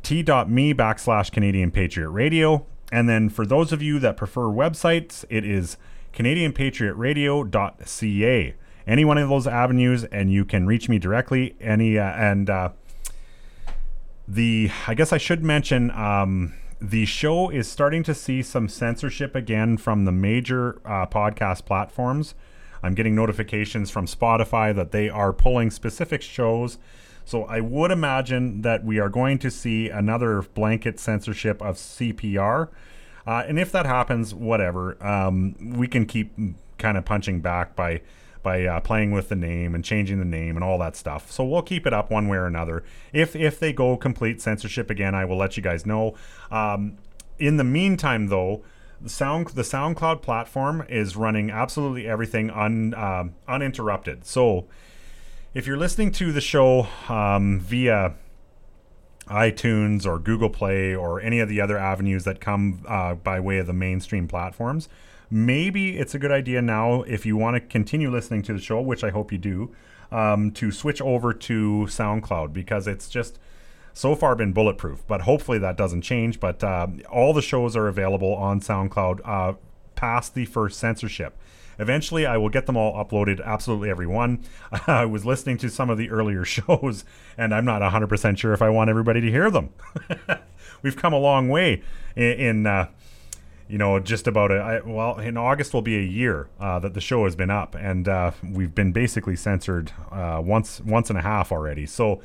t.me backslash Canadian Patriot Radio. And then for those of you that prefer websites, it is canadian patriot radio dot c a. Any one of those avenues, and you can reach me directly. Any uh, and uh, the I guess I should mention um, the show is starting to see some censorship again from the major uh, podcast platforms. I'm getting notifications from Spotify that they are pulling specific shows. So I would imagine that we are going to see another blanket censorship of C P R. Uh, and if that happens, whatever, um, we can keep kind of punching back by by uh, playing with the name and changing the name and all that stuff. So we'll keep it up one way or another. If if they go complete censorship again, I will let you guys know. Um, in the meantime, though, the sound the SoundCloud platform is running absolutely everything un uh, uninterrupted. So if you're listening to the show um, via iTunes or Google Play or any of the other avenues that come uh, by way of the mainstream platforms, maybe it's a good idea now, if you want to continue listening to the show, which I hope you do, um, to switch over to SoundCloud, because it's just so far been bulletproof. But hopefully that doesn't change. But uh, all the shows are available on SoundCloud uh, past the first censorship. Eventually, I will get them all uploaded, absolutely every one. I was listening to some of the earlier shows, and I'm not one hundred percent sure if I want everybody to hear them. We've come a long way in, in uh, you know, just about, a, I, well, in August will be a year uh, that the show has been up, and uh, we've been basically censored uh, once once and a half already. So,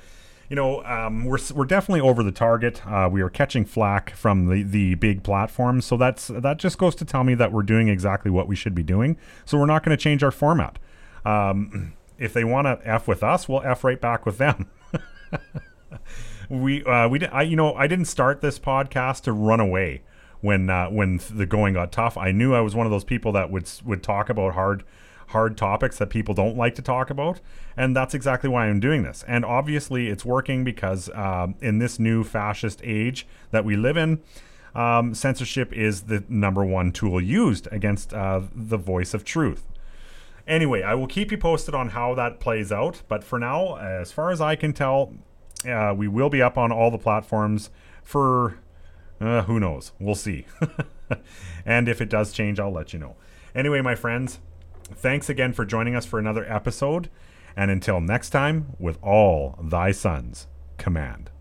you know, um, we're we're definitely over the target. Uh, we are catching flack from the, the big platforms. So that's that just goes to tell me that we're doing exactly what we should be doing. So we're not going to change our format. Um, if they want to F with us, we'll F right back with them. we uh, we I, you know, I didn't start this podcast to run away when uh, when the going got tough. I knew I was one of those people that would would talk about hard hard topics that people don't like to talk about, and that's exactly why I'm doing this. And obviously it's working, because um, in this new fascist age that we live in, um, censorship is the number one tool used against uh, the voice of truth. Anyway, I will keep you posted on how that plays out, but for now, as far as I can tell, uh, we will be up on all the platforms for uh, who knows, we'll see. And if it does change, I'll let you know. Anyway, my friends, thanks again for joining us for another episode. And until next time, with all thy sons, command.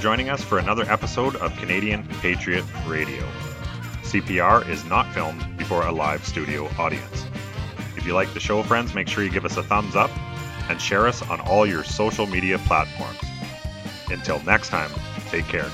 Joining us for another episode of Canadian Patriot Radio. C P R is not filmed before a live studio audience. If you like the show, friends, make sure you give us a thumbs up and share us on all your social media platforms. Until next time, take care.